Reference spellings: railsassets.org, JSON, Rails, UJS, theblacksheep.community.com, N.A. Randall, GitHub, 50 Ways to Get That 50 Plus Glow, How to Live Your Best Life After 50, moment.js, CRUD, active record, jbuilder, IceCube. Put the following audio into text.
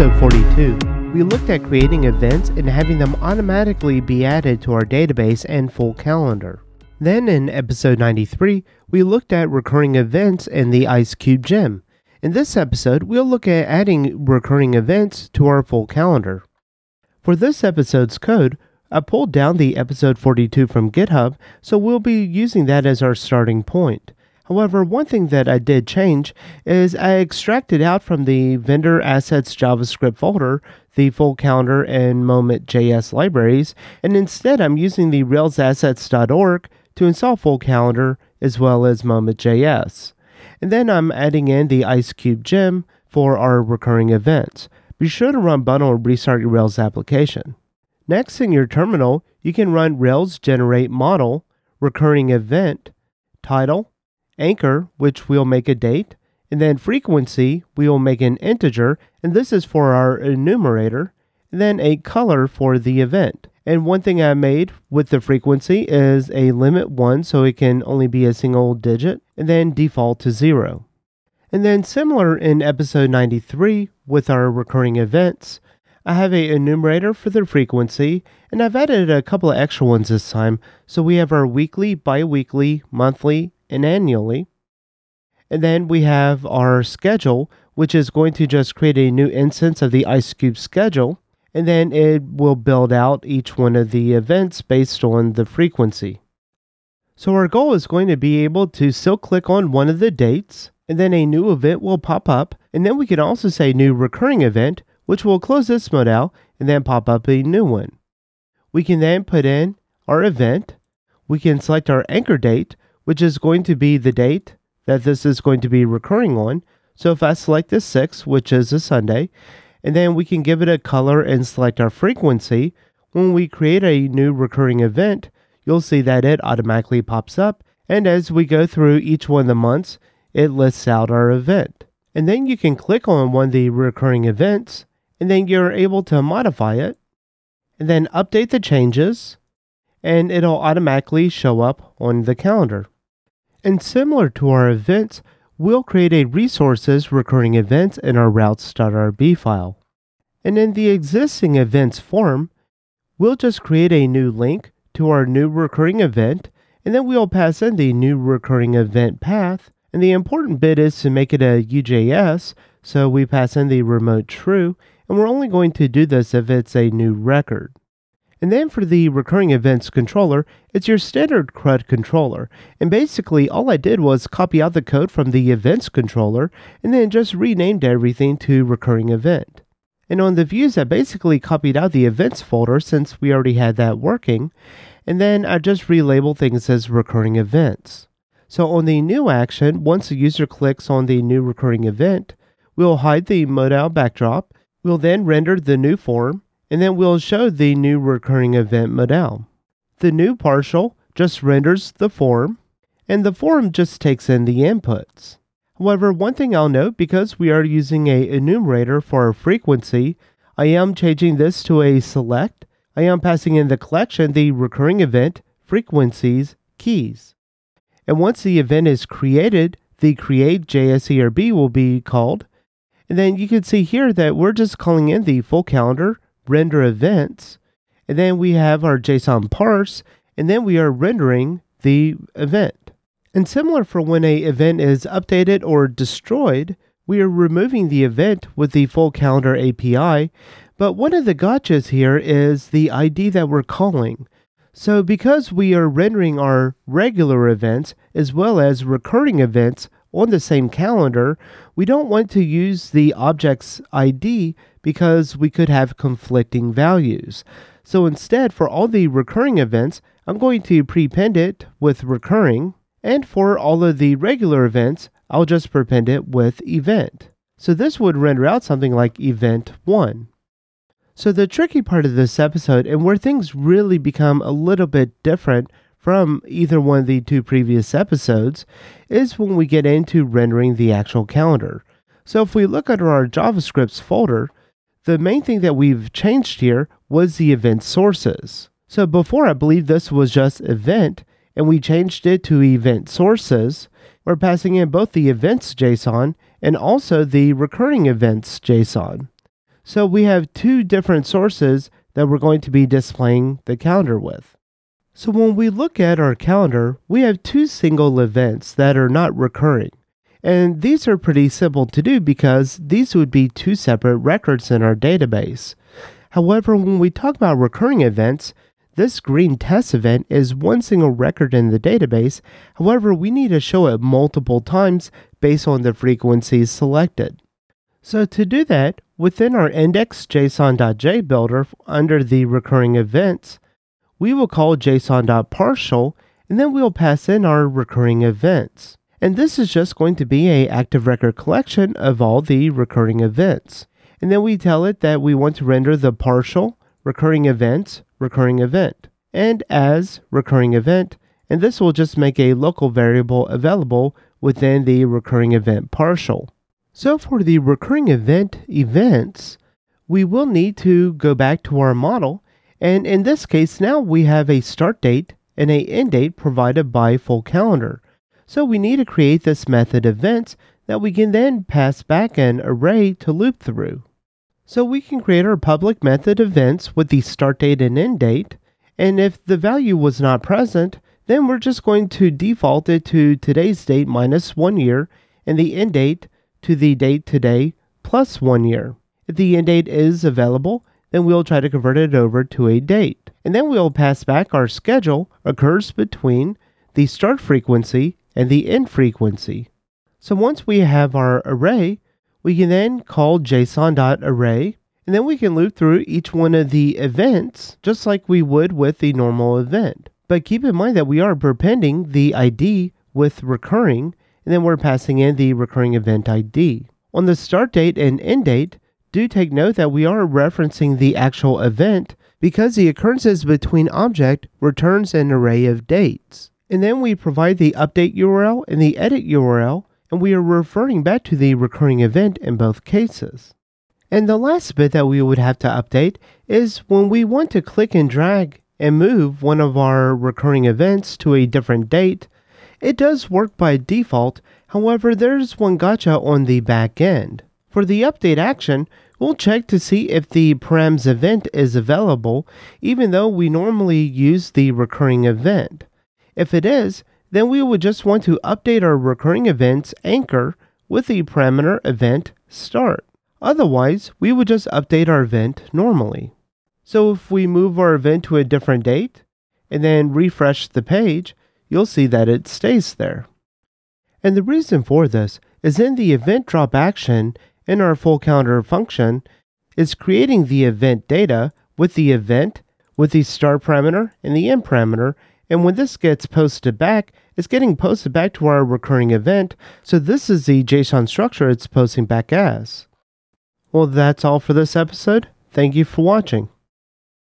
episode 42, we looked at creating events and having them automatically be added to our database and full calendar. Then in episode 93, we looked at recurring events and the IceCube gem. In this episode, we'll look at adding recurring events to our full calendar. For this episode's code, I pulled down the episode 42 from GitHub, so we'll be using that as our starting point. However, one thing that I did change is I extracted out from the vendor assets JavaScript folder the full calendar and moment.js libraries, and instead I'm using the railsassets.org to install full calendar as well as moment.js. And then I'm adding in the IceCube gem for our recurring events. Be sure to run bundle and restart your Rails application. Next, in your terminal, you can run Rails generate model, recurring event, title, anchor, which we'll make a date, and then frequency, we'll make an integer, and this is for our enumerator, and then a color for the event. And one thing I made with the frequency is a limit 1, so it can only be a single digit, and then default to 0. And then similar in episode 93 with our recurring events, I have an enumerator for the frequency, and I've added a couple of extra ones this time, so we have our weekly, bi-weekly, monthly, and annually. And then we have our schedule, which is going to just create a new instance of the IceCube schedule, and then it will build out each one of the events based on the frequency. So our goal is going to be able to still click on one of the dates, and then a new event will pop up, and then we can also say new recurring event, which will close this mode out, and then pop up a new one. We can then put in our event, we can select our anchor date, which is going to be the date that this is going to be recurring on. So if I select the 6th, which is a Sunday, and then we can give it a color and select our frequency. When we create a new recurring event, you'll see that it automatically pops up. And as we go through each one of the months, it lists out our event. And then you can click on one of the recurring events, and then you're able to modify it, and then update the changes, and it'll automatically show up on the calendar. And similar to our events, we'll create a resources recurring events in our routes.rb file. And in the existing events form, we'll just create a new link to our new recurring event, and then we'll pass in the new recurring event path. And the important bit is to make it a UJS, so we pass in the remote true, and we're only going to do this if it's a new record. And then for the recurring events controller, it's your standard CRUD controller. And basically all I did was copy out the code from the events controller and then just renamed everything to recurring event. And on the views, I basically copied out the events folder since we already had that working. And then I just relabeled things as recurring events. So on the new action, once the user clicks on the new recurring event, we'll hide the modal backdrop. We'll then render the new form, and then we'll show the new recurring event modal. The new partial just renders the form, and the form just takes in the inputs. However, one thing I'll note, because we are using an enumerator for our frequency, I am changing this to a select. I am passing in the collection, the recurring event, frequencies, keys. And once the event is created, the create JSERB will be called. And then you can see here that we're just calling in the full calendar, render events, and then we have our JSON parse, and then we are rendering the event. And similar for when an event is updated or destroyed, we are removing the event with the full calendar API, but one of the gotchas here is the ID that we're calling. So because we are rendering our regular events as well as recurring events on the same calendar, we don't want to use the object's ID because we could have conflicting values. So instead, for all the recurring events, I'm going to prepend it with recurring, and for all of the regular events, I'll just prepend it with event. So this would render out something like event 1. So the tricky part of this episode, and where things really become a little bit different from either one of the two previous episodes, is when we get into rendering the actual calendar. So if we look under our JavaScripts folder, the main thing that we've changed here was the event sources. So before, I believe this was just event, and we changed it to event sources. We're passing in both the events JSON and also the recurring events JSON. So we have two different sources that we're going to be displaying the calendar with. So when we look at our calendar, we have two single events that are not recurring. And these are pretty simple to do because these would be two separate records in our database. However, when we talk about recurring events, this green test event is one single record in the database. However, we need to show it multiple times based on the frequencies selected. So to do that, within our index.json.jbuilder under the recurring events, we will call json.partial, and then we'll pass in our recurring events. And this is just going to be an active record collection of all the recurring events. And then we tell it that we want to render the partial, recurring events, recurring event, and as recurring event. And this will just make a local variable available within the recurring event partial. So for the recurring event events, we will need to go back to our model. And in this case, now we have a start date and an end date provided by full calendar. So we need to create this method events that we can then pass back an array to loop through. So we can create our public method events with the start date and end date. And if the value was not present, then we're just going to default it to today's date minus 1 year and the end date to the date today plus 1 year. If the end date is available, then we'll try to convert it over to a date. And then we'll pass back our schedule occurs between the start frequency and the end frequency. So once we have our array, we can then call json.array, and then we can loop through each one of the events just like we would with the normal event. But keep in mind that we are prepending the ID with recurring, and then we're passing in the recurring event ID. On the start date and end date, do take note that we are referencing the actual event because the occurrences between object returns an array of dates. And then we provide the update URL and the edit URL, and we are referring back to the recurring event in both cases. And the last bit that we would have to update is when we want to click and drag and move one of our recurring events to a different date. It does work by default, however, there's one gotcha on the back end. For the update action, we'll check to see if the params event is available, even though we normally use the recurring event. If it is, then we would just want to update our recurring events anchor with the parameter event start. Otherwise, we would just update our event normally. So if we move our event to a different date and then refresh the page, you'll see that it stays there. And the reason for this is in the event drop action in our full calendar function is creating the event data with the event, with the start parameter and the end parameter. And when this gets posted back, it's getting posted back to our recurring event. So this is the JSON structure it's posting back as. Well, that's all for this episode. Thank you for watching.